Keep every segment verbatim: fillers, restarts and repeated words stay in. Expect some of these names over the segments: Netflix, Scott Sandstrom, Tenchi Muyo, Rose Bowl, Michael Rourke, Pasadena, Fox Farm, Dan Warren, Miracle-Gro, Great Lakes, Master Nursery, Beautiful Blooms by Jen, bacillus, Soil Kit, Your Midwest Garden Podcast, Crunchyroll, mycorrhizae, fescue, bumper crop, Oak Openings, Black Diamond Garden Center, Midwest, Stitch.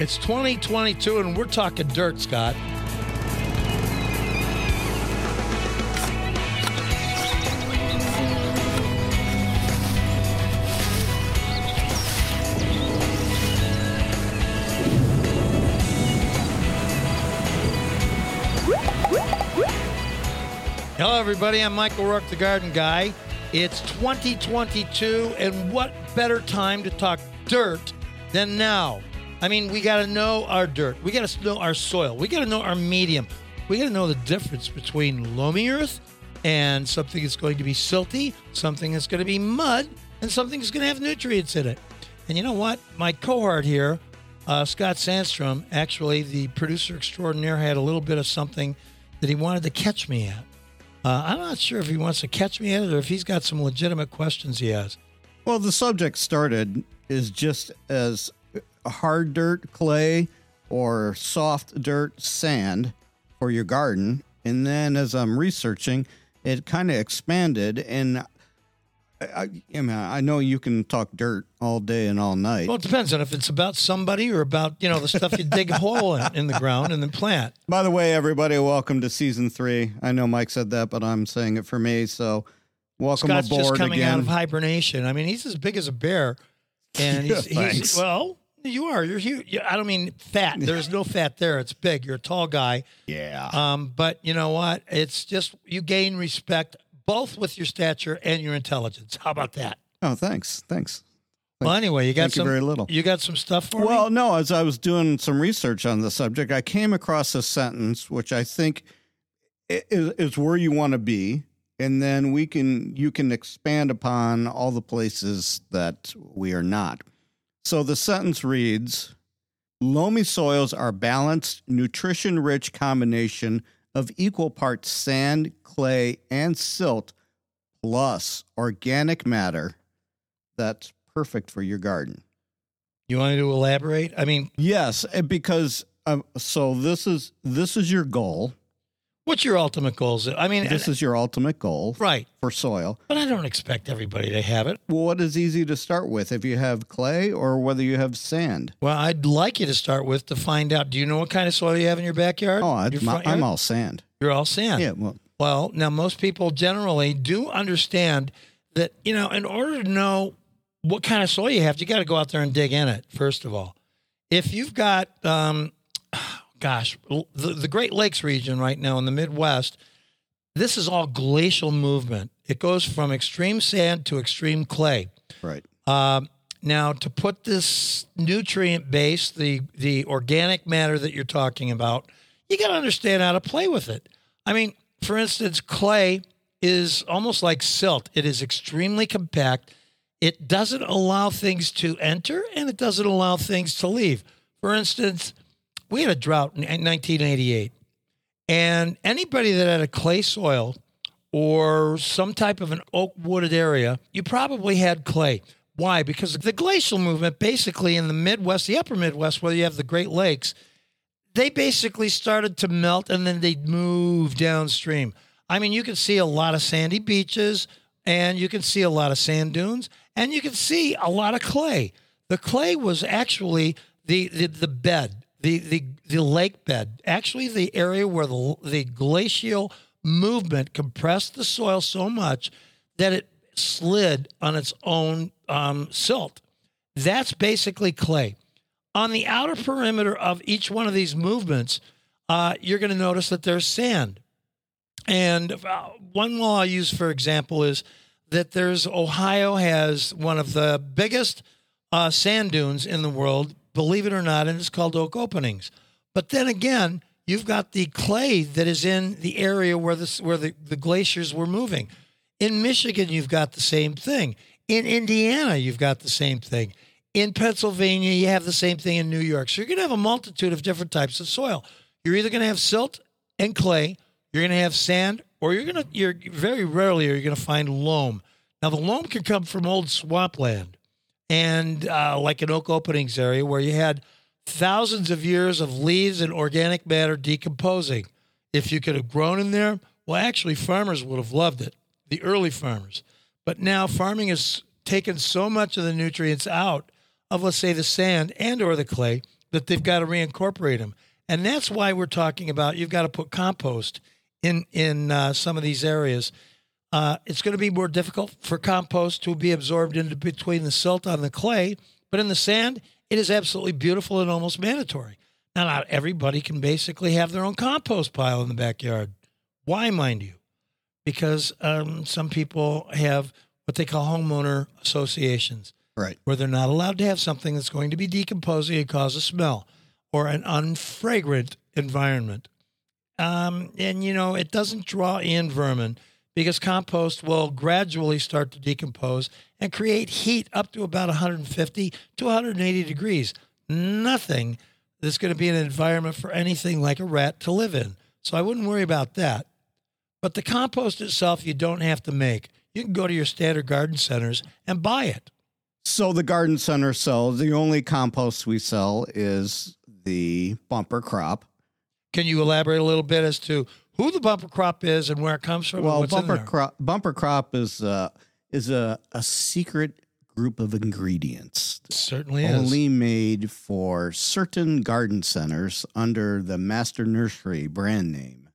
It's twenty twenty-two, and we're talking dirt, Scott. Hello, everybody. I'm Michael Rourke, the Garden Guy. It's twenty twenty-two, and what better time to talk dirt than now? I mean, we got to know our dirt. We got to know our soil. We got to know our medium. We got to know the difference between loamy earth and something that's going to be silty, something that's going to be mud, and something that's going to have nutrients in it. And you know what? My cohort here, uh, Scott Sandstrom, actually the producer extraordinaire, had a little bit of something that he wanted to catch me at. Uh, I'm not sure if he wants to catch me at it or if he's got some legitimate questions he has. Well, the subject started is just as hard dirt, clay, or soft dirt, sand for your garden. And then as I'm researching, it kind of expanded. And I, I mean, I know you can talk dirt all day and all night. Well, it depends on if it's about somebody or about, you know, the stuff you dig a hole in, in the ground and then plant. By the way, everybody, welcome to season three. I know Mike said that, but I'm saying it for me. So welcome Scott's aboard again. Scott's just coming again. out of hibernation. I mean, he's as big as a bear. And he's, yeah, he's well, you are. You're huge. I don't mean fat. There's no fat there. It's big. You're a tall guy. Yeah. Um. But you know what? It's just you gain respect both with your stature and your intelligence. How about that? Oh, thanks. Thanks. Well, anyway, you got Thank some, you very little. You got some stuff for well, me? Well, no, as I was doing some research on the subject, I came across a sentence, which I think is, is where you want to be. And then we can, you can expand upon all the places that we are not. So the sentence reads, loamy soils are balanced, nutrition-rich combination of equal parts sand, clay, and silt, plus organic matter that's perfect for your garden. You want to elaborate? I mean... Yes, because... Um, so this is this is your goal. What's your ultimate goal? I mean... This is your ultimate goal. Right. For soil. But I don't expect everybody to have it. Well, what is easy to start with? If you have clay or whether you have sand? Well, I'd like you to start with to find out, do you know what kind of soil you have in your backyard? Oh, your my, I'm all sand. You're all sand. Yeah, well... Well, now, most people generally do understand that, you know, in order to know what kind of soil you have, you got to go out there and dig in it, first of all. If you've got, um, gosh, the, the Great Lakes region right now in the Midwest, this is all glacial movement. It goes from extreme sand to extreme clay. Right. Um, now, to put this nutrient base, the, the organic matter that you're talking about, you got to understand how to play with it. I mean... For instance, clay is almost like silt. It is extremely compact. It doesn't allow things to enter, and it doesn't allow things to leave. For instance, we had a drought in nineteen eighty-eight, and anybody that had a clay soil or some type of an oak wooded area, you probably had clay. Why? Because the glacial movement basically in the Midwest, the upper Midwest, where you have the Great Lakes, they basically started to melt, and then they moved downstream. I mean, you can see a lot of sandy beaches, and you can see a lot of sand dunes, and you can see a lot of clay. The clay was actually the the, the bed, the, the the lake bed, actually the area where the, the glacial movement compressed the soil so much that it slid on its own um, silt. That's basically clay. On the outer perimeter of each one of these movements, uh, you're going to notice that there's sand. And one law I use, for example, is that there's Ohio has one of the biggest uh, sand dunes in the world, believe it or not, and it's called Oak Openings. But then again, you've got the clay that is in the area where, this, where the, the glaciers were moving. In Michigan, you've got the same thing. In Indiana, you've got the same thing. In Pennsylvania, you have the same thing in New York. So you're going to have a multitude of different types of soil. You're either going to have silt and clay, you're going to have sand, or you're going to, you're very rarely are you going to find loam. Now, the loam can come from old swampland and uh, like an Oak Openings area where you had thousands of years of leaves and organic matter decomposing. If you could have grown in there, well, actually, farmers would have loved it, the early farmers. But now farming has taken so much of the nutrients out of, let's say, the sand and or the clay that they've got to reincorporate them. And that's why we're talking about you've got to put compost in, in uh, some of these areas. Uh, it's going to be more difficult for compost to be absorbed into between the silt on the clay, but in the sand, it is absolutely beautiful and almost mandatory. Now, not everybody can basically have their own compost pile in the backyard. Why, mind you? Because um, some people have what they call homeowner associations, right? Where they're not allowed to have something that's going to be decomposing and cause a smell or an unfragrant environment. Um, and, you know, it doesn't draw in vermin because compost will gradually start to decompose and create heat up to about one fifty to one eighty degrees. Nothing that's going to be an environment for anything like a rat to live in. So I wouldn't worry about that. But the compost itself, you don't have to make. You can go to your standard garden centers and buy it. So the garden center sells, the only compost we sell is the bumper crop. Can you elaborate a little bit as to who the bumper crop is and where it comes from? Well, bumper crop, bumper crop is uh, is a, a secret group of ingredients. It certainly is. Only made for certain garden centers under the Master Nursery brand name.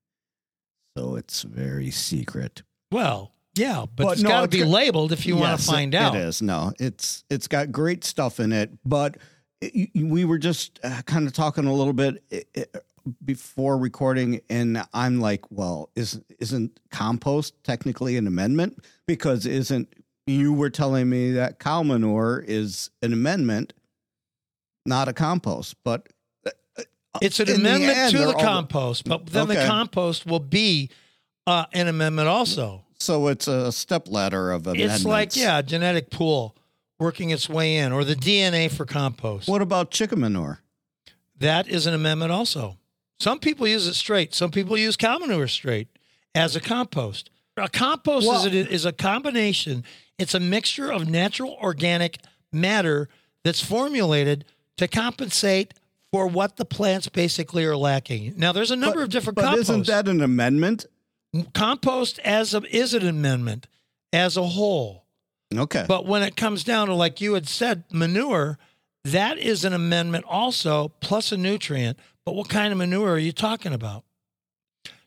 So it's very secret. Well, yeah, but, but it's no, got to be labeled if you yes, want to find it, out. It is. No, it's it's got great stuff in it, but it, we were just uh, kind of talking a little bit it, it, before recording, and I'm like, well, is, isn't compost technically an amendment? Because isn't you were telling me that cow manure is an amendment, not a compost, but it's an in amendment the end, to the compost, all... but then okay. the compost will be uh, an amendment also. So it's a step ladder of amendments. It's like, yeah, a genetic pool working its way in, or the D N A for compost. What about chicken manure? That is an amendment also. Some people use it straight. Some people use cow manure straight as a compost. A compost well, is, a, is a combination. It's a mixture of natural organic matter that's formulated to compensate for what the plants basically are lacking. Now, there's a number but, of different but composts. Isn't that an amendment? Compost as a, is an amendment as a whole. Okay. But when it comes down to, like you had said, manure, that is an amendment also, plus a nutrient. But what kind of manure are you talking about?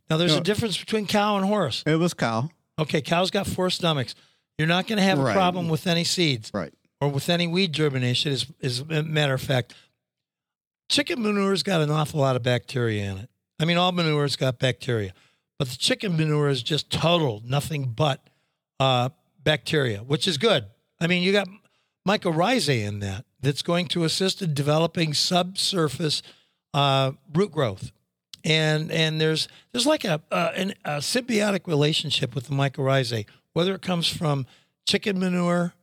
Now, there's no, a difference between cow and horse. It was cow. Okay, cow's got four stomachs. You're not going to have right. a problem with any seeds. Right. Or with any weed germination, as, as a matter of fact. Chicken manure's got an awful lot of bacteria in it. I mean, all manure's got bacteria. But the chicken manure is just total, nothing but uh, bacteria, which is good. I mean, you got mycorrhizae in that that's going to assist in developing subsurface uh, root growth. And and there's there's like a, uh, an, a symbiotic relationship with the mycorrhizae, whether it comes from chicken manure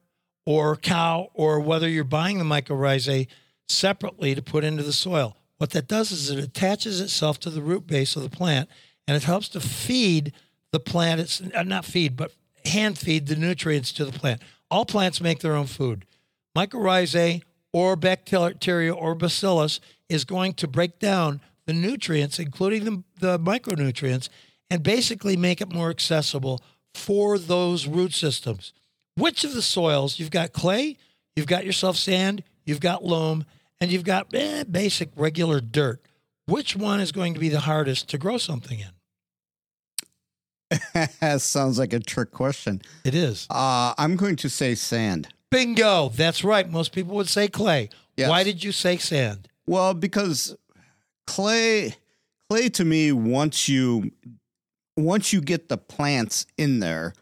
or cow or whether you're buying the mycorrhizae separately to put into the soil. What that does is it attaches itself to the root base of the plant, and it helps to feed the plant. It's uh, not feed, but hand feed the nutrients to the plant. All plants make their own food. Mycorrhizae or bacteria or bacillus is going to break down the nutrients, including the, the micronutrients, and basically make it more accessible for those root systems. Which of the soils? You've got clay, you've got yourself sand, you've got loam, and you've got eh, basic regular dirt. Which one is going to be the hardest to grow something in? That sounds like a trick question. It is. Uh, I'm going to say sand. Bingo. That's right. Most people would say clay. Yes. Why did you say sand? Well, because clay, clay to me, once you once you get the plants in there,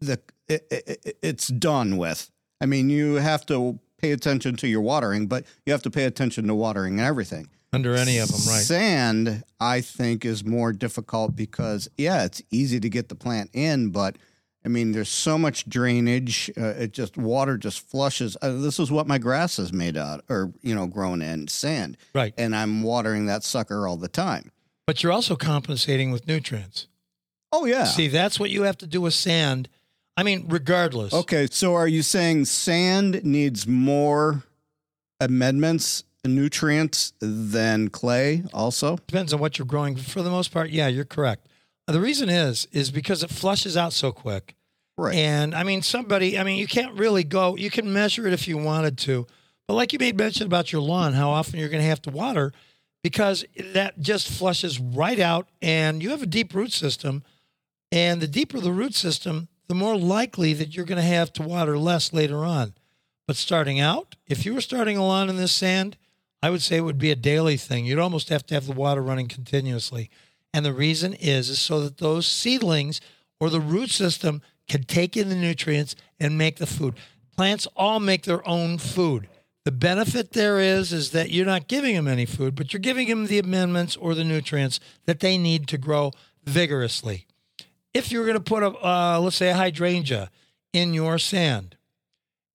the it, it, it's done with. I mean, you have to pay attention to your watering, but you have to pay attention to watering and everything. Under any of them, right? Sand, I think, is more difficult because, yeah, it's easy to get the plant in, but, I mean, there's so much drainage. Uh, it just, water just flushes. Uh, this is what my grass is made out, or, you know, grown in, sand. Right. And I'm watering that sucker all the time. But you're also compensating with nutrients. Oh, yeah. See, that's what you have to do with sand. I mean, regardless. Okay, so are you saying sand needs more amendments, nutrients than clay also? Depends on what you're growing. For the most part, yeah, you're correct. The reason is, is because it flushes out so quick. Right. And I mean, somebody, I mean, you can't really go, you can measure it if you wanted to, But like you made mention about your lawn, how often you're going to have to water, because that just flushes right out. And you have a deep root system. And the deeper the root system, the more likely that you're going to have to water less later on. But starting out, if you were starting a lawn in this sand, I would say it would be a daily thing. You'd almost have to have the water running continuously. And the reason is, is so that those seedlings or the root system can take in the nutrients and make the food. Plants all make their own food. The benefit there is, is that you're not giving them any food, but you're giving them the amendments or the nutrients that they need to grow vigorously. If you're going to put, a uh, let's say, a hydrangea in your sand,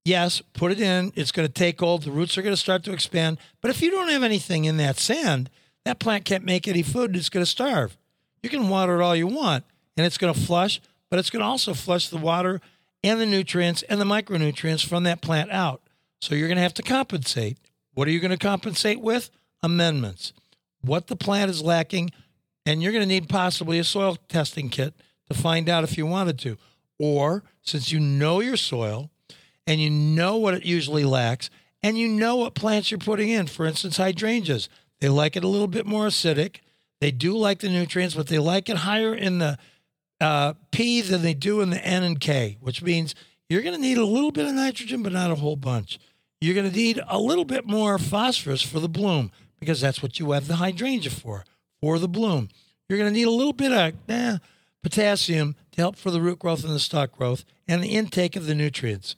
yes, put it in. It's going to take old. The roots are going to start to expand. But if you don't have anything in that sand, that plant can't make any food. It's going to starve. You can water it all you want, and it's going to flush, but it's going to also flush the water and the nutrients and the micronutrients from that plant out. So you're going to have to compensate. What are you going to compensate with? Amendments. What the plant is lacking, and you're going to need possibly a soil testing kit to find out if you wanted to. Or since you know your soil, and you know what it usually lacks, and you know what plants you're putting in. For instance, hydrangeas, they like it a little bit more acidic. They do like the nutrients, but they like it higher in the uh, P than they do in the N and K, which means you're going to need a little bit of nitrogen, but not a whole bunch. You're going to need a little bit more phosphorus for the bloom, because that's what you have the hydrangea for, for the bloom. You're going to need a little bit of eh, potassium to help for the root growth and the stalk growth and the intake of the nutrients.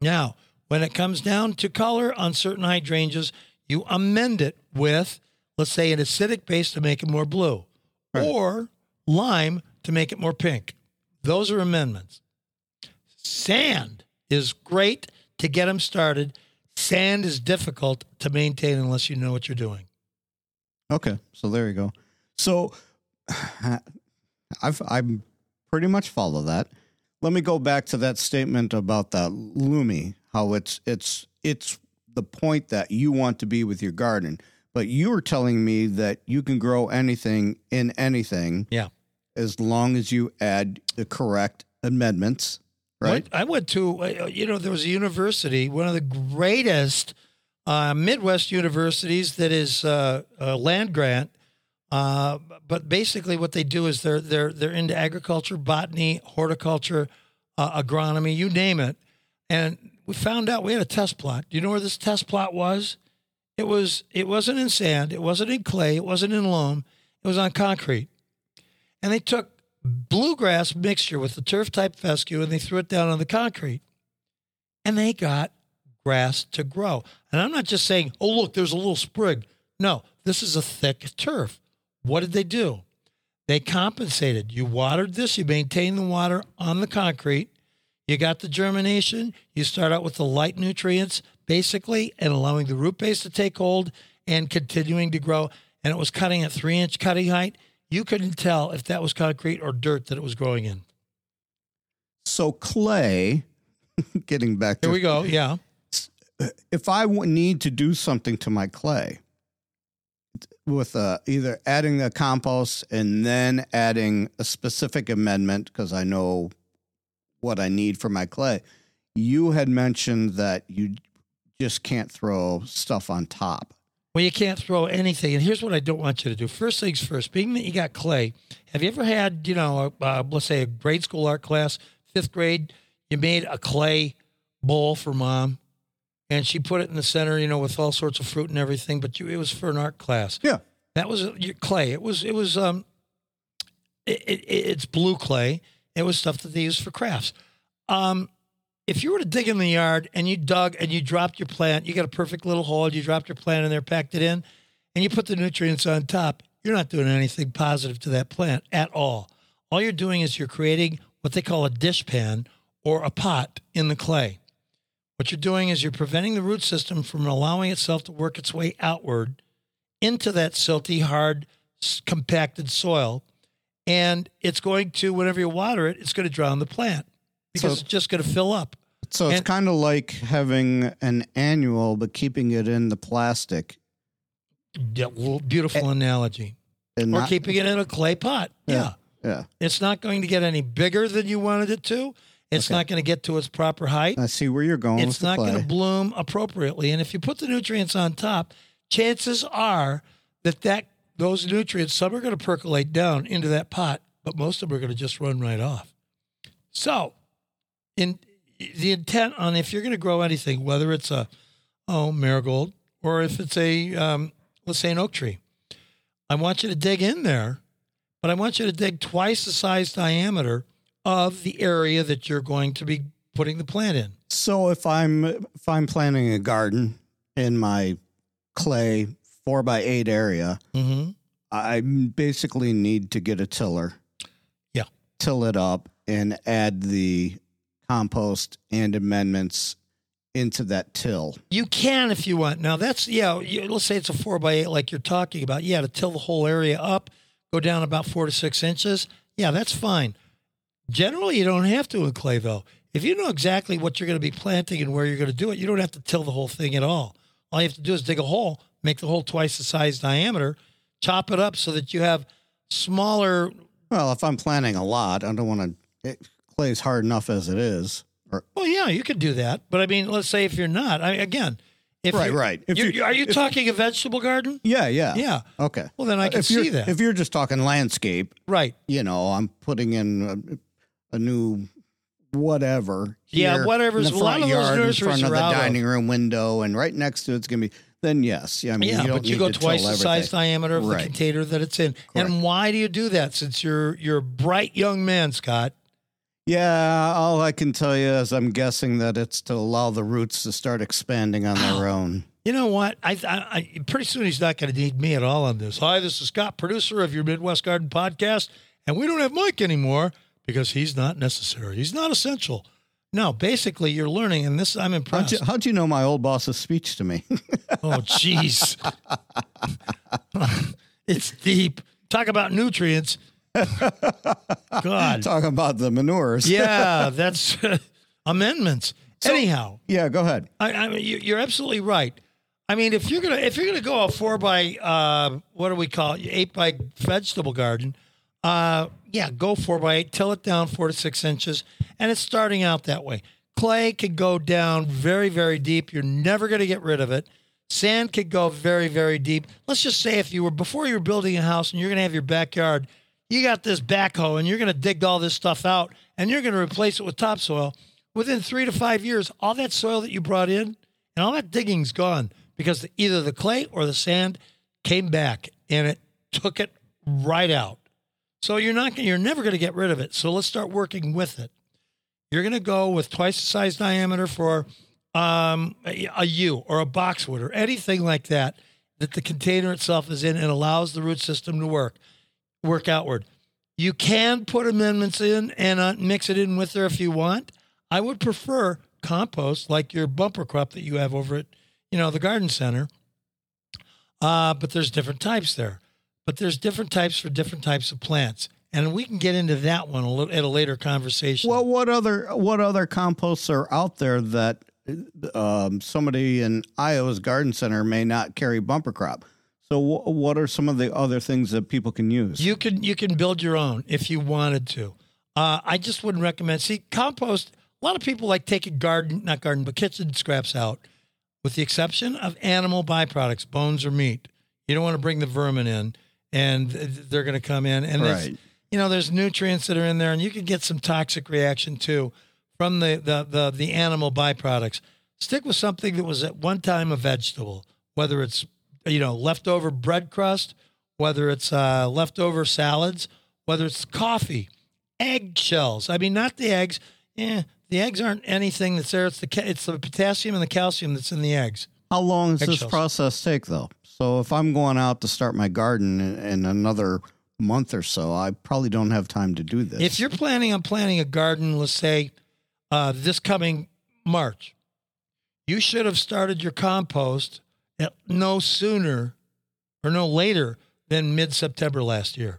Now, when it comes down to color on certain hydrangeas, you amend it with, let's say, an acidic base to make it more blue, right, or lime to make it more pink. Those are amendments. Sand is great to get them started. Sand is difficult to maintain unless you know what you're doing. Okay, so there you go. So I've I pretty much follow that. Let me go back to that statement about the Lumi, how it's it's it's the point that you want to be with your garden. But you were telling me that you can grow anything in anything, yeah, as long as you add the correct amendments, right? What, I went to, you know, there was a university, one of the greatest uh, Midwest universities that is uh, uh, land grant. Uh, but basically what they do is they're, they're, they're into agriculture, botany, horticulture, uh, agronomy, you name it. And we found out we had a test plot. Do you know where this test plot was? It was, it wasn't in sand. It wasn't in clay. It wasn't in loam. It was on concrete. And they took bluegrass mixture with the turf type fescue and they threw it down on the concrete, and they got grass to grow. And I'm not just saying, oh, look, there's a little sprig. No, this is a thick turf. What did they do? They compensated. You watered this. You maintained the water on the concrete. You got the germination. You start out with the light nutrients, basically, and allowing the root base to take hold and continuing to grow. And it was cutting at three-inch cutting height. You couldn't tell if that was concrete or dirt that it was growing in. So clay, getting back to... Here we go, yeah. If I need to do something to my clay... with uh, either adding the compost and then adding a specific amendment because I know what I need for my clay. You had mentioned that you just can't throw stuff on top. Well, you can't throw anything. And here's what I don't want you to do. First things first, being that you got clay, have you ever had, you know, uh, let's say a grade school art class, fifth grade, you made a clay bowl for mom? And she put it in the center, you know, with all sorts of fruit and everything. But you, it was for an art class. Yeah, that was your clay. It was, it was, um, it, it, it's blue clay. It was stuff that they used for crafts. Um, if you were to dig in the yard and you dug and you dropped your plant, you got a perfect little hole. You dropped your plant in there, packed it in, and you put the nutrients on top. You're not doing anything positive to that plant at all. All you're doing is you're creating what they call a dishpan or a pot in the clay. What you're doing is you're preventing the root system from allowing itself to work its way outward into that silty, hard, compacted soil. And it's going to, whenever you water it, it's going to drown the plant because so, it's just going to fill up. So and, it's kind of like having an annual, but keeping it in the plastic. Beautiful and, analogy. And or not, keeping it in a clay pot. Yeah, yeah. Yeah. It's not going to get any bigger than you wanted it to. It's okay. not going to get to its proper height. I see where you're going. It's not going to bloom appropriately. And if you put the nutrients on top, chances are that, that those nutrients, some are going to percolate down into that pot, but most of them are going to just run right off. So in the intent on if you're going to grow anything, whether it's a oh, marigold or if it's a, um, let's say, an oak tree, I want you to dig in there, but I want you to dig twice the size diameter of the area that you're going to be putting the plant in. So if I'm if I'm planting a garden in my clay four by eight area, mm-hmm. I basically need to get a tiller. Yeah. Till it up and add the compost and amendments into that till. You can if you want. Now that's, yeah, you, let's say it's a four by eight like you're talking about. Yeah, to till the whole area up, go down about four to six inches. Yeah, that's fine. Generally, you don't have to in clay, though. If you know exactly what you're going to be planting and where you're going to do it, you don't have to till the whole thing at all. All you have to do is dig a hole, make the hole twice the size diameter, chop it up so that you have smaller. Well, if I'm planting a lot, I don't want to. It, clay's hard enough as it is. Or... Well, yeah, you could do that. But I mean, let's say if you're not, I again. If right, right. If you're, you're, are you if, talking a vegetable garden? Yeah, yeah. Yeah. Okay. Well, then I can if see that. If you're just talking landscape. Right. You know, I'm putting in. A, A new whatever. Here yeah, whatever's in the front a lot of yard, those nurseries in front of the dining room window, and right next to it's going to be. Then yes, yeah. I mean, yeah, you don't but you need go to twice the size diameter of right. the container that it's in. Correct. And why do you do that? Since you're you're a bright young man, Scott. Yeah, all I can tell you is I'm guessing that it's to allow the roots to start expanding on their own. You know what? I, I, I pretty soon he's not going to need me at all on this. Hi, this is Scott, producer of Your Midwest Garden Podcast, and we don't have Mike anymore. Because he's not necessary. He's not essential. No, basically, you're learning, and this I'm impressed. How'd you, how'd you know my old boss's speech to me? Oh, jeez. It's deep. Talk about nutrients. God. Talk about the manures. Yeah, that's amendments. So, anyhow. Yeah, go ahead. I, I mean, you, you're absolutely right. I mean, if you're gonna if you're gonna go a four by uh, what do we call it? Eight by vegetable garden. Uh, yeah, go four by eight, till it down four to six inches, and it's starting out that way. Clay could go down very, very deep. You're never going to get rid of it. Sand could go very, very deep. Let's just say if you were, before you were building a house and you're going to have your backyard, you got this backhoe and you're going to dig all this stuff out and you're going to replace it with topsoil. Within three to five years, all that soil that you brought in and all that digging's gone because the, either the clay or the sand came back and it took it right out. So you're not you're never going to get rid of it. So let's start working with it. You're going to go with twice the size diameter for um, a, a yew or a boxwood or anything like that that the container itself is in and allows the root system to work work outward. You can put amendments in and uh, mix it in with there if you want. I would prefer compost like your bumper crop that you have over at you know the garden center. Uh, but there's different types there. But there's different types for different types of plants, and we can get into that one a little at a later conversation. Well, what other what other composts are out there that um, somebody in Iowa's garden center may not carry bumper crop? So, w- what are some of the other things that people can use? You can you can build your own if you wanted to. Uh, I just wouldn't recommend. See, compost. A lot of people like taking garden, not garden, but kitchen scraps out, with the exception of animal byproducts, bones or meat. You don't want to bring the vermin in. And they're going to come in. And, right. you know, there's nutrients that are in there. And you can get some toxic reaction, too, from the, the, the, the animal byproducts. Stick with something that was at one time a vegetable, whether it's, you know, leftover bread crust, whether it's uh, leftover salads, whether it's coffee, eggshells. I mean, not the eggs. Eh, the eggs aren't anything that's there. It's the it's the potassium and the calcium that's in the eggs. How long does eggshells. This process take, though? So if I'm going out to start my garden in another month or so, I probably don't have time to do this. If you're planning on planting a garden, let's say uh, this coming March, you should have started your compost at no sooner or no later than mid-September last year.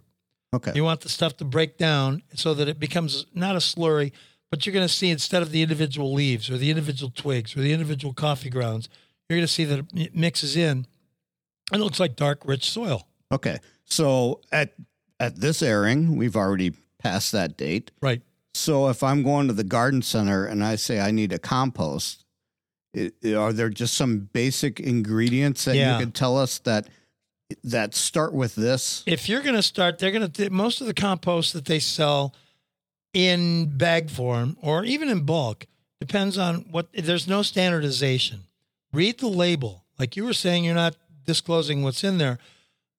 Okay. You want the stuff to break down so that it becomes not a slurry, but you're going to see instead of the individual leaves or the individual twigs or the individual coffee grounds, you're going to see that it mixes in. It looks like dark, rich soil. Okay. So at at this airing, we've already passed that date. Right. So if I'm going to the garden center and I say I need a compost, it, it, are there just some basic ingredients that yeah. you could tell us that that start with this? If you're going to start, they're going to most of the compost that they sell in bag form or even in bulk depends on what. There's no standardization. Read the label, like you were saying. You're not disclosing what's in there,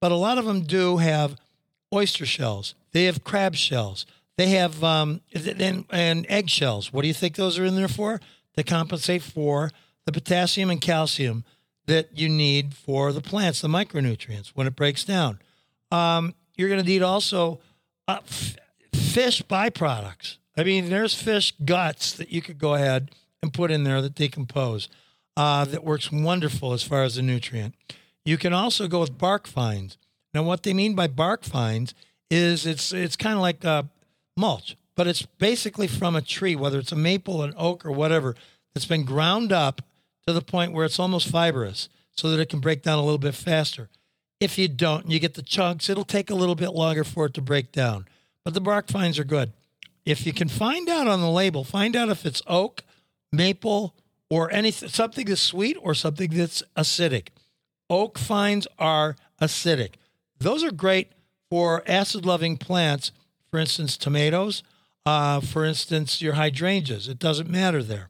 but a lot of them do have oyster shells. They have crab shells. They have um, and, and eggshells. What do you think those are in there for? To compensate for the potassium and calcium that you need for the plants, the micronutrients, when it breaks down. Um, you're going to need also uh, f- fish byproducts. I mean, there's fish guts that you could go ahead and put in there that decompose. Uh, that works wonderful as far as the nutrient. You can also go with bark fines. Now, what they mean by bark fines is it's it's kind of like uh, mulch, but it's basically from a tree, whether it's a maple, an oak, or whatever, that's been ground up to the point where it's almost fibrous so that it can break down a little bit faster. If you don't, you get the chunks, it'll take a little bit longer for it to break down. But the bark fines are good. If you can find out on the label, find out if it's oak, maple, or anything, something that's sweet or something that's acidic. Oak fines are acidic. Those are great for acid-loving plants, for instance, tomatoes, uh, for instance, your hydrangeas. It doesn't matter there.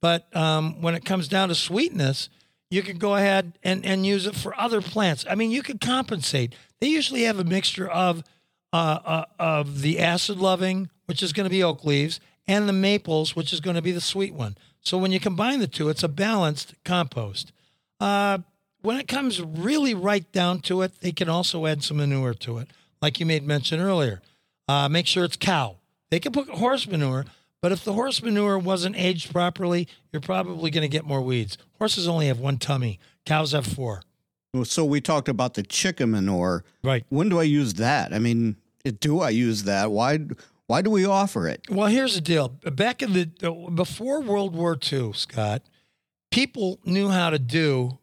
But um, when it comes down to sweetness, you can go ahead and, and use it for other plants. I mean, you can compensate. They usually have a mixture of uh, uh, of the acid-loving, which is going to be oak leaves, and the maples, which is going to be the sweet one. So when you combine the two, it's a balanced compost. Uh, when it comes really right down to it, they can also add some manure to it, like you made mention earlier. Uh, make sure it's cow. They can put horse manure, but if the horse manure wasn't aged properly, you're probably going to get more weeds. Horses only have one tummy. Cows have four. So we talked about the chicken manure. Right. When do I use that? I mean, do I use that? Why? Why do we offer it? Well, here's the deal. Back in the, before World War Two, Scott, people knew how to do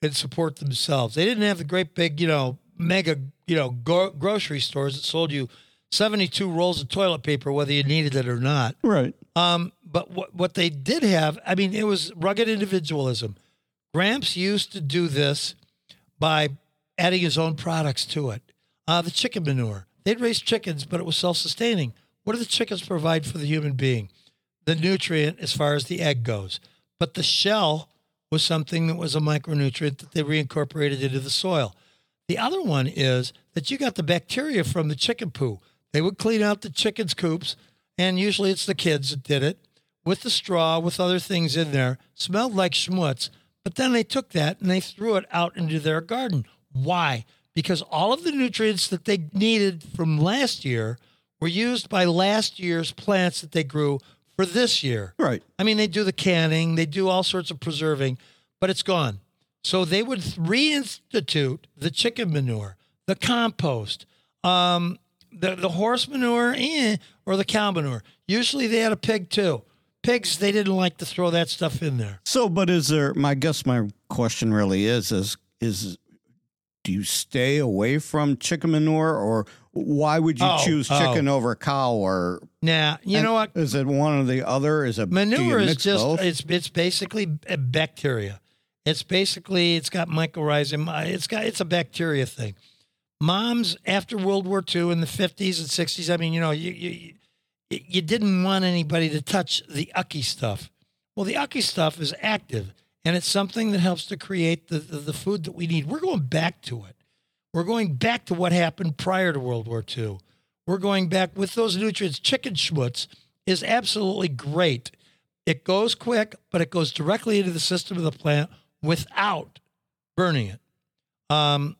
and support themselves. They didn't have the great big, you know, mega, you know, go- grocery stores that sold you seventy-two rolls of toilet paper, whether you needed it or not. Right. Um, but what, what they did have, I mean, it was rugged individualism. Gramps used to do this by adding his own products to it. Uh, the chicken manure. They'd raise chickens, but it was self-sustaining. What do the chickens provide for the human being? The nutrient as far as the egg goes. But the shell was something that was a micronutrient that they reincorporated into the soil. The other one is that you got the bacteria from the chicken poo. They would clean out the chickens' coops, and usually it's the kids that did it, with the straw, with other things in there. Smelled like schmutz, but then they took that and they threw it out into their garden. Why? Because all of the nutrients that they needed from last year were used by last year's plants that they grew for this year. Right. I mean, they do the canning, they do all sorts of preserving, but it's gone. So they would reinstitute the chicken manure, the compost, um, the, the horse manure, eh, or the cow manure. Usually they had a pig too. Pigs, they didn't like to throw that stuff in there. So, but is there, my guess my question really is, is, is, do you stay away from chicken manure, or why would you oh, choose chicken oh. over cow? Or nah, you know what? Is it one or the other? Is it manure is just both? it's it's basically bacteria. It's basically it's got mycorrhizae. It's got it's a bacteria thing. Moms after World War Two in the fifties and sixties. I mean, you know, you you you didn't want anybody to touch the ucky stuff. Well, the ucky stuff is active. And it's something that helps to create the, the, the food that we need. We're going back to it. We're going back to what happened prior to World War Two. We're going back with those nutrients. Chicken schmutz is absolutely great. It goes quick, but it goes directly into the system of the plant without burning it. Um,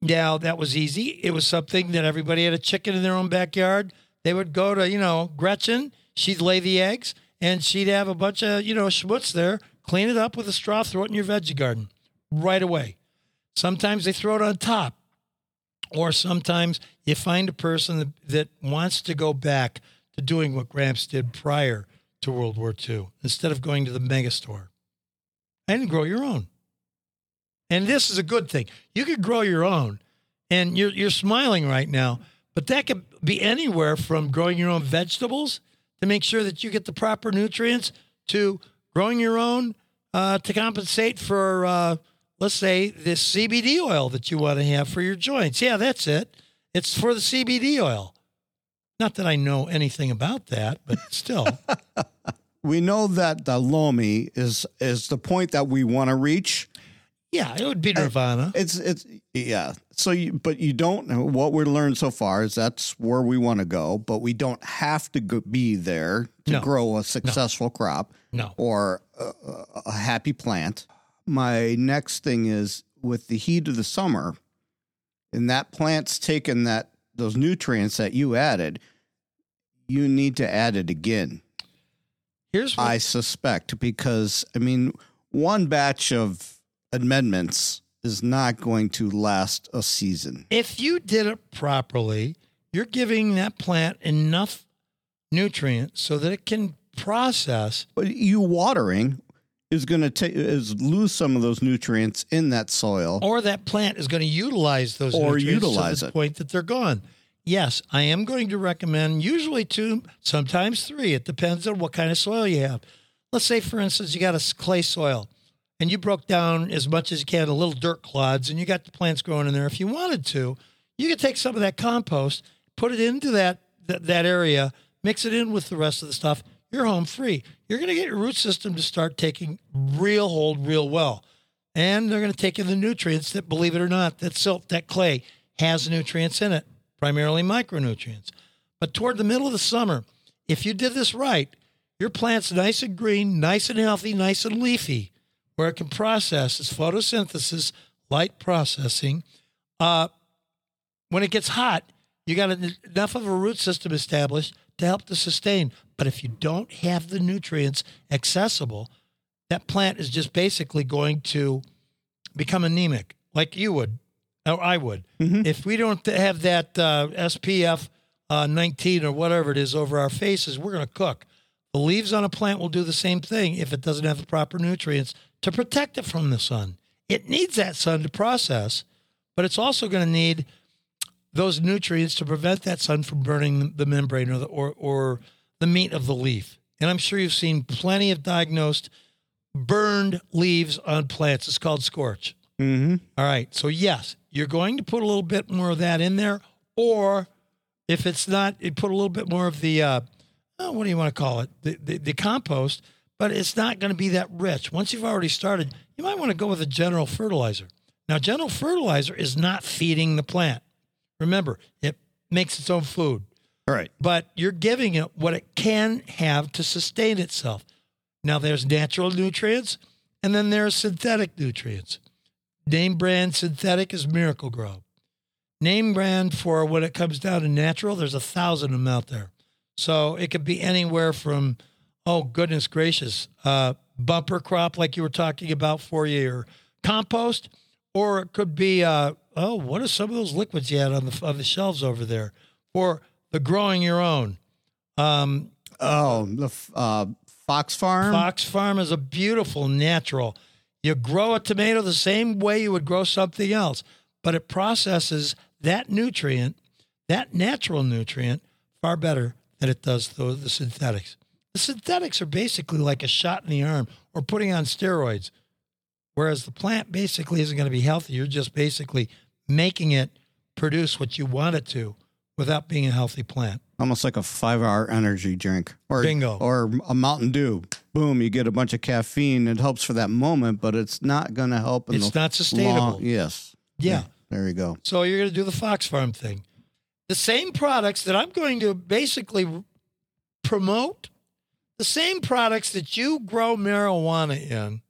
now, that was easy. It was something that everybody had a chicken in their own backyard. They would go to, you know, Gretchen. She'd lay the eggs, and she'd have a bunch of, you know, schmutz there. Clean it up with a straw, throw it in your veggie garden right away. Sometimes they throw it on top. Or sometimes you find a person that, that wants to go back to doing what Gramps did prior to World War Two instead of going to the mega store. And grow your own. And this is a good thing. You could grow your own. And you're, you're smiling right now. But that could be anywhere from growing your own vegetables to make sure that you get the proper nutrients, to growing your own uh, to compensate for, uh, let's say, this C B D oil that you want to have for your joints. Yeah, that's it. It's for the C B D oil. Not that I know anything about that, but still. We know that the loamy is is the point that we want to reach. Yeah, it would be nirvana. It's it's yeah. So, you, but you don't know what we've learned so far is that's where we want to go, but we don't have to go, be there to no. grow a successful no. crop no. or a, a happy plant. My next thing is with the heat of the summer, and that plant's taken that those nutrients that you added, you need to add it again. Here's what I suspect, because, I mean, one batch of amendments is not going to last a season. If you did it properly, you're giving that plant enough nutrients so that it can process. But you watering is going to take is lose some of those nutrients in that soil. Or that plant is going to utilize those or nutrients utilize to the it. point that they're gone. Yes, I am going to recommend usually two, sometimes three. It depends on what kind of soil you have. Let's say, for instance, you got a clay soil and you broke down as much as you can the little dirt clods and you got the plants growing in there. If you wanted to, you could take some of that compost, put it into that th- that area, mix it in with the rest of the stuff. You're home free. You're going to get your root system to start taking real hold real well. And they're going to take in the nutrients that, believe it or not, that silt, that clay has nutrients in it. Primarily micronutrients. But toward the middle of the summer, if you did this right, your plant's nice and green, nice and healthy, nice and leafy, where it can process its photosynthesis, light processing. Uh, when it gets hot, you got enough of a root system established to help to sustain. But if you don't have the nutrients accessible, that plant is just basically going to become anemic, like you would. Or I would. Mm-hmm. If we don't have that uh, S P F uh, nineteen or whatever it is over our faces, we're going to cook. The leaves on a plant will do the same thing if it doesn't have the proper nutrients to protect it from the sun. It needs that sun to process, but it's also going to need those nutrients to prevent that sun from burning the membrane or the, or, or the meat of the leaf. And I'm sure you've seen plenty of diagnosed burned leaves on plants. It's called scorch. Mm-hmm. All right. So, yes, you're going to put a little bit more of that in there, or if it's not, you put a little bit more of the, uh, oh, what do you want to call it, the, the, the compost, but it's not going to be that rich. Once you've already started, you might want to go with a general fertilizer. Now, general fertilizer is not feeding the plant. Remember, it makes its own food. All right. But you're giving it what it can have to sustain itself. Now, there's natural nutrients, and then there's synthetic nutrients. Name brand synthetic is Miracle-Gro. Name brand for when it comes down to natural, there's a thousand of them out there. So it could be anywhere from, oh, goodness gracious, uh, bumper crop like you were talking about for your compost, or it could be, uh, oh, what are some of those liquids you had on the on the shelves over there? Or the growing your own. Um, oh, the uh, Fox Farm? Fox Farm is a beautiful natural. You grow a tomato the same way you would grow something else, but it processes that nutrient, that natural nutrient, far better than it does the, the synthetics. The synthetics are basically like a shot in the arm or putting on steroids, whereas the plant basically isn't going to be healthy. You're just basically making it produce what you want it to without being a healthy plant. Almost like a five-hour energy drink. Or, bingo. Or a Mountain Dew. Boom, you get a bunch of caffeine. It helps for that moment, but it's not going to help. In it's the not sustainable. Long, yes. Yeah. yeah. There you go. So you're going to do the Fox Farm thing. The same products that I'm going to basically promote, the same products that you grow marijuana in,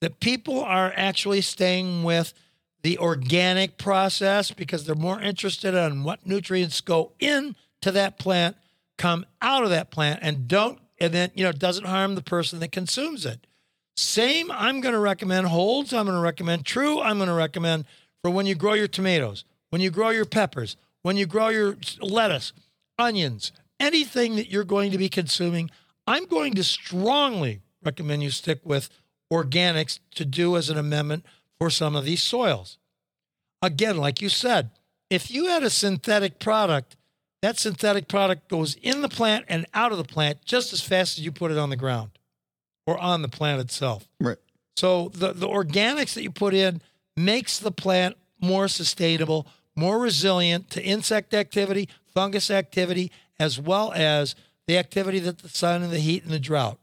that people are actually staying with the organic process because they're more interested in what nutrients go in to that plant, come out of that plant, and don't And then, you know, it doesn't harm the person that consumes it. Same, I'm going to recommend holds. I'm going to recommend true. I'm going to recommend for when you grow your tomatoes, when you grow your peppers, when you grow your lettuce, onions, anything that you're going to be consuming. I'm going to strongly recommend you stick with organics to do as an amendment for some of these soils. Again, like you said, if you had a synthetic product that synthetic product goes in the plant and out of the plant just as fast as you put it on the ground or on the plant itself. Right. So the, the organics that you put in makes the plant more sustainable, more resilient to insect activity, fungus activity, as well as the activity that the sun and the heat and the drought.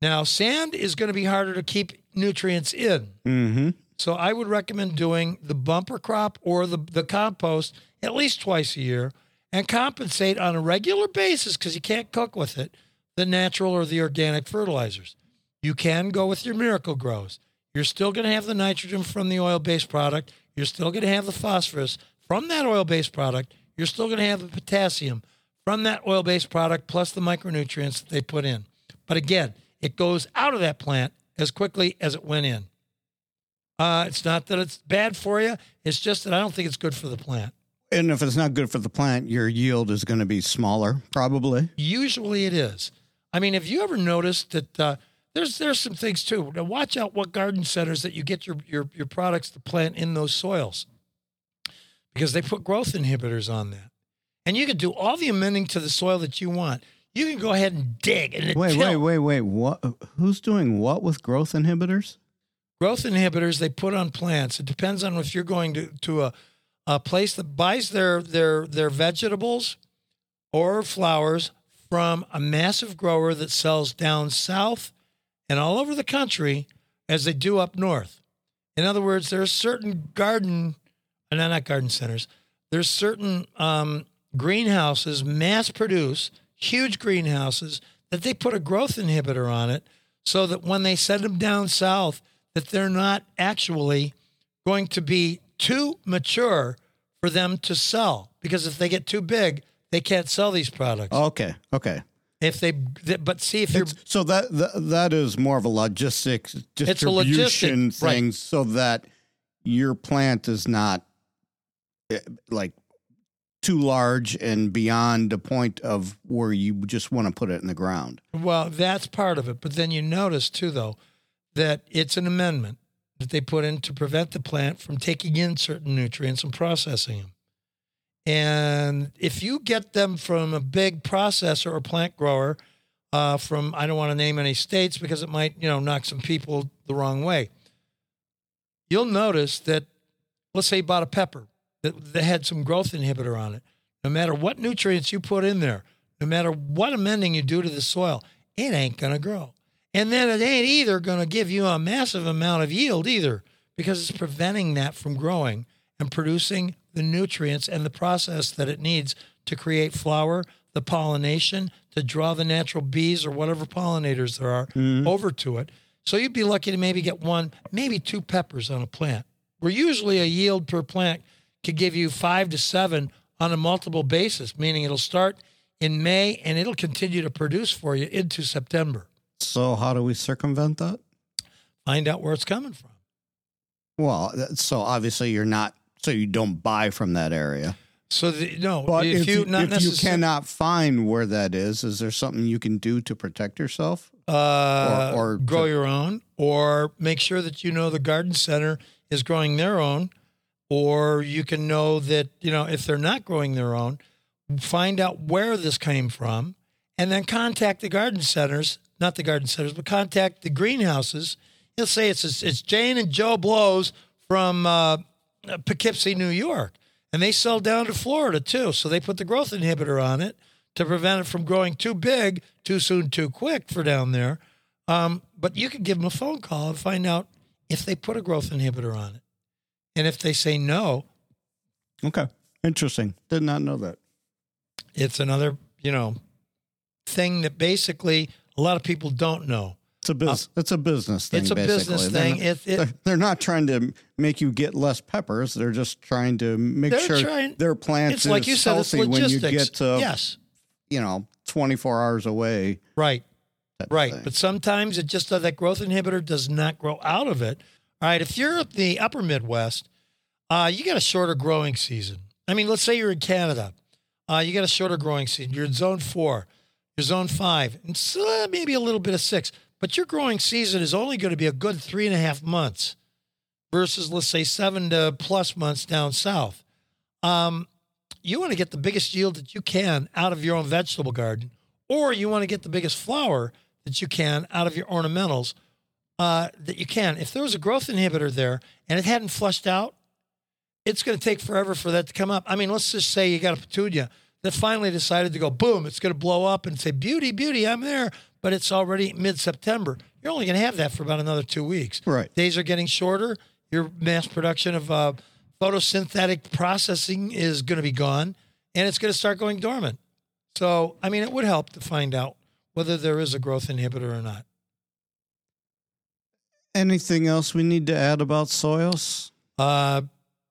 Now, sand is going to be harder to keep nutrients in. Mm-hmm. So I would recommend doing the bumper crop or the, the compost at least twice a year and compensate on a regular basis, because you can't cook with it, the natural or the organic fertilizers. You can go with your Miracle-Gros. You're still going to have the nitrogen from the oil-based product. You're still going to have the phosphorus from that oil-based product. You're still going to have the potassium from that oil-based product, plus the micronutrients that they put in. But again, it goes out of that plant as quickly as it went in. Uh, it's not that it's bad for you. It's just that I don't think it's good for the plant. And if it's not good for the plant, your yield is going to be smaller, probably. Usually it is. I mean, have you ever noticed that uh, there's there's some things, too. Now, watch out what garden centers that you get your, your, your products to plant in those soils, because they put growth inhibitors on that. And you can do all the amending to the soil that you want. You can go ahead and dig. And wait, wait, wait, wait. What? Who's doing what with growth inhibitors? Growth inhibitors they put on plants. It depends on if you're going to, to a, a place that buys their, their, their vegetables or flowers from a massive grower that sells down south and all over the country as they do up north. In other words, there are certain garden, no, not garden centers, there's certain um, greenhouses, mass produce, huge greenhouses, that they put a growth inhibitor on it so that when they send them down south, that they're not actually going to be too mature for them to sell, because if they get too big, they can't sell these products. Okay. Okay. If they, but see if you're, it's, so that, that, that is more of a logistics distribution it's a logistic, thing right. So that your plant is not like too large and beyond the point of where you just want to put it in the ground. Well, that's part of it. But then you notice too, though, that it's an amendment that they put in to prevent the plant from taking in certain nutrients and processing them. And if you get them from a big processor or plant grower uh, from, I don't want to name any states because it might, you know, knock some people the wrong way. You'll notice that, let's say you bought a pepper that, that had some growth inhibitor on it. No matter what nutrients you put in there, no matter what amending you do to the soil, it ain't going to grow. And then it ain't either going to give you a massive amount of yield either, because it's preventing that from growing and producing the nutrients and the process that it needs to create flower, the pollination, to draw the natural bees or whatever pollinators there are mm. over to it. So you'd be lucky to maybe get one, maybe two peppers on a plant, where usually a yield per plant could give you five to seven on a multiple basis, meaning it'll start in May and it'll continue to produce for you into September. So how do we circumvent that? Find out where it's coming from. Well, so obviously you're not, so you don't buy from that area. So the, no, but if, if you, not if necessarily, you cannot find where that is, is there something you can do to protect yourself? Uh, or, or grow to, your own, or make sure that you know the garden center is growing their own, or you can know that, you know, if they're not growing their own, find out where this came from, and then contact the garden centers. Not the garden centers, but contact the greenhouses. He'll say it's it's Jane and Joe Blows from uh, Poughkeepsie, New York, and they sell down to Florida too. So they put the growth inhibitor on it to prevent it from growing too big, too soon, too quick for down there. Um, but you could give them a phone call and find out if they put a growth inhibitor on it, and if they say no. Okay, interesting. Did not know that. It's another you know thing that basically. A lot of people don't know. It's a, bus- uh, it's a business thing, It's a basically. business they're thing. Not, it, it, they're, they're not trying to make you get less peppers. They're just trying to make sure trying, their plant is like you said, it's when you get to, yes. you know, twenty-four hours away. Right, right. But sometimes it just, uh, that growth inhibitor does not grow out of it. All right, if you're at the upper Midwest, uh, you got a shorter growing season. I mean, let's say you're in Canada. Uh, you got a shorter growing season. You're in zone four. Your zone five, and so maybe a little bit of six, but your growing season is only going to be a good three and a half months versus, let's say, seven to plus months down south. Um, you want to get the biggest yield that you can out of your own vegetable garden, or you want to get the biggest flower that you can out of your ornamentals uh, that you can. If there was a growth inhibitor there and it hadn't flushed out, it's going to take forever for that to come up. I mean, let's just say you got a petunia that finally decided to go, boom, it's going to blow up and say, beauty, beauty, I'm there. But it's already mid-September. You're only going to have that for about another two weeks. Right. Days are getting shorter. Your mass production of uh, photosynthetic processing is going to be gone, and it's going to start going dormant. So, I mean, it would help to find out whether there is a growth inhibitor or not. Anything else we need to add about soils? Uh,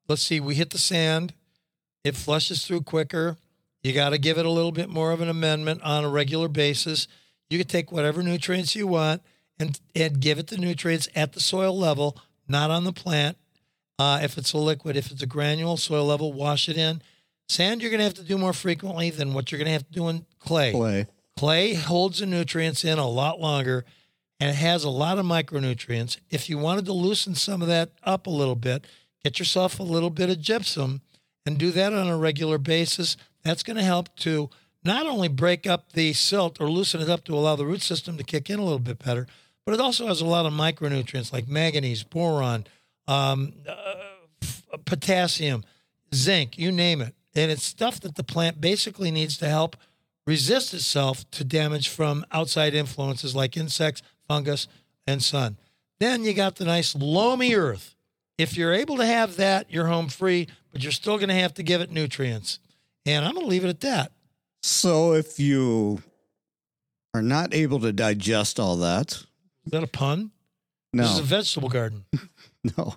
let's see. We hit the sand. It flushes through quicker. You got to give it a little bit more of an amendment on a regular basis. You can take whatever nutrients you want and, and give it the nutrients at the soil level, not on the plant. Uh, if it's a liquid, if it's a granule, soil level, wash it in. Sand, you're going to have to do more frequently than what you're going to have to do in clay. Clay. Clay holds the nutrients in a lot longer, and it has a lot of micronutrients. If you wanted to loosen some of that up a little bit, get yourself a little bit of gypsum and do that on a regular basis. That's going to help to not only break up the silt or loosen it up to allow the root system to kick in a little bit better, but it also has a lot of micronutrients like manganese, boron, um, uh, potassium, zinc, you name it. And it's stuff that the plant basically needs to help resist itself to damage from outside influences like insects, fungus, and sun. Then you got the nice loamy earth. If you're able to have that, you're home free, but you're still going to have to give it nutrients. And I'm going to leave it at that. So if you are not able to digest all that. Is that a pun? No. This is a vegetable garden. No.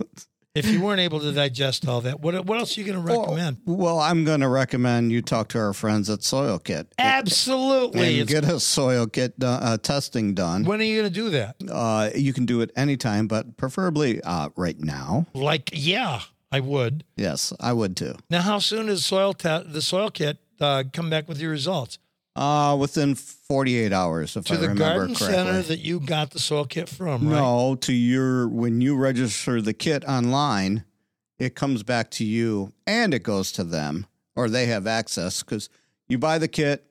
If you weren't able to digest all that, what what else are you going to recommend? Well, well I'm going to recommend you talk to our friends at Soil Kit. Absolutely. And get a Soil Kit uh, testing done. When are you going to do that? Uh, you can do it anytime, but preferably uh, right now. Like, yeah, I would. Yes, I would too. Now, how soon does soil te- the Soil Kit Uh, come back with your results? Uh, within forty-eight hours, if I remember correctly. To the garden center that you got the soil kit from, right? No, to your, when you register the kit online, it comes back to you and it goes to them, or they have access because you buy the kit.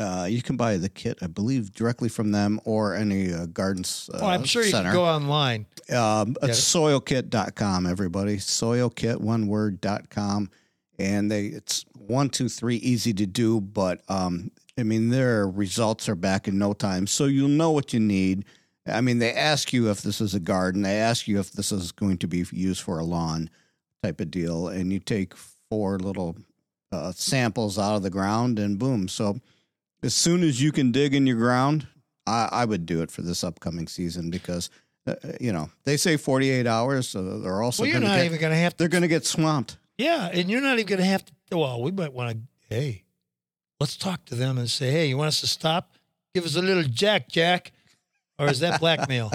Uh, you can buy the kit, I believe, directly from them or any uh, garden center. Uh, oh, I'm sure you center. can go online. Um, it's soil kit dot com, everybody. Soil kit, one word, dot com. And they, it's one, two, three, easy to do, but, um, I mean, their results are back in no time. So you'll know what you need. I mean, they ask you if this is a garden. They ask you if this is going to be used for a lawn type of deal. And you take four little uh, samples out of the ground and boom. So as soon as you can dig in your ground, I, I would do it for this upcoming season because uh, you know, they say forty-eight hours. So they're also well, you're gonna not get, even going to have to, they're going to get swamped. Yeah, and you're not even going to have to, well, we might want to, hey, let's talk to them and say, hey, you want us to stop? Give us a little jack, Jack. Or is that blackmail?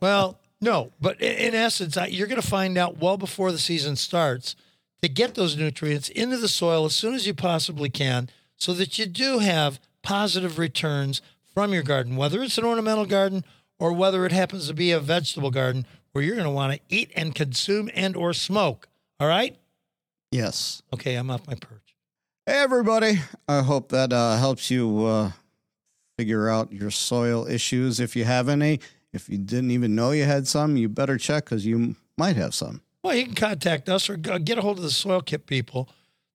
Well, no, but in essence, you're going to find out well before the season starts to get those nutrients into the soil as soon as you possibly can so that you do have positive returns from your garden, whether it's an ornamental garden or whether it happens to be a vegetable garden where you're going to want to eat and consume and or smoke, all right? Yes. Okay, I'm off my perch. Hey, everybody. I hope that uh, helps you uh, figure out your soil issues if you have any. If you didn't even know you had some, you better check because you might have some. Well, you can contact us or get a hold of the Soil Kit people.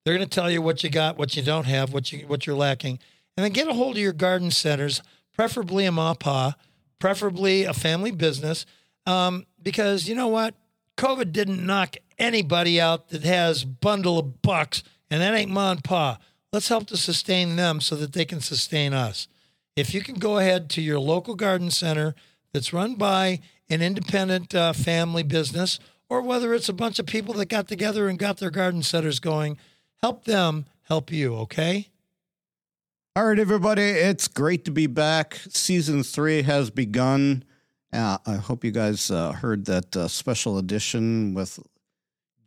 They're going to tell you what you got, what you don't have, what, you, what you're lacking. And then get a hold of your garden centers, preferably a MAPA, preferably a family business, um, because you know what? COVID didn't knock anybody out that has bundle of bucks, and that ain't Ma and Pa. Let's help to sustain them so that they can sustain us. If you can go ahead to your local garden center that's run by an independent uh, family business, or whether it's a bunch of people that got together and got their garden centers going, help them help you, okay? All right, everybody, it's great to be back. Season three has begun. Uh, I hope you guys uh, heard that uh, special edition with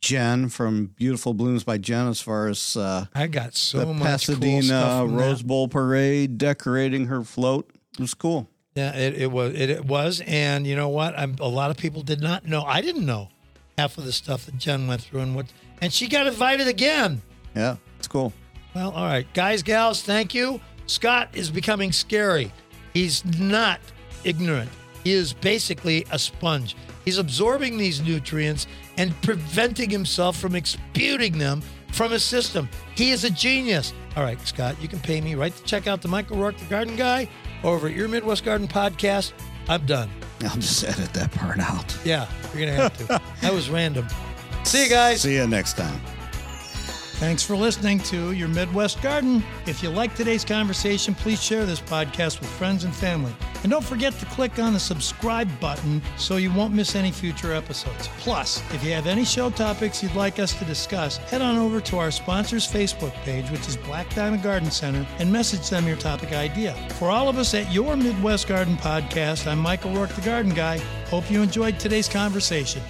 Jen from Beautiful Blooms by Jen as far as uh, I got so the much Pasadena cool stuff Rose Bowl parade decorating her float. It was cool. Yeah, it, it was. It, it was. And you know what? I'm, a lot of people did not know. I didn't know half of the stuff that Jen went through and what. And she got invited again. Yeah. It's cool. Well, all right. Guys, gals, thank you. Scott is becoming scary. He's not ignorant. He is basically a sponge. He's absorbing these nutrients and preventing himself from expelling them from his system. He is a genius. All right, Scott, you can pay me. Right to check out the Michael Rourke, the Garden Guy, over at Your Midwest Garden Podcast. I'm done. I'll just edit that part out. Yeah, you're going to have to. That was random. See you guys. See you next time. Thanks for listening to Your Midwest Garden. If you like today's conversation, please share this podcast with friends and family. And don't forget to click on the subscribe button so you won't miss any future episodes. Plus, if you have any show topics you'd like us to discuss, head on over to our sponsor's Facebook page, which is Black Diamond Garden Center, and message them your topic idea. For all of us at Your Midwest Garden Podcast, I'm Michael Rourke, the Garden Guy. Hope you enjoyed today's conversation.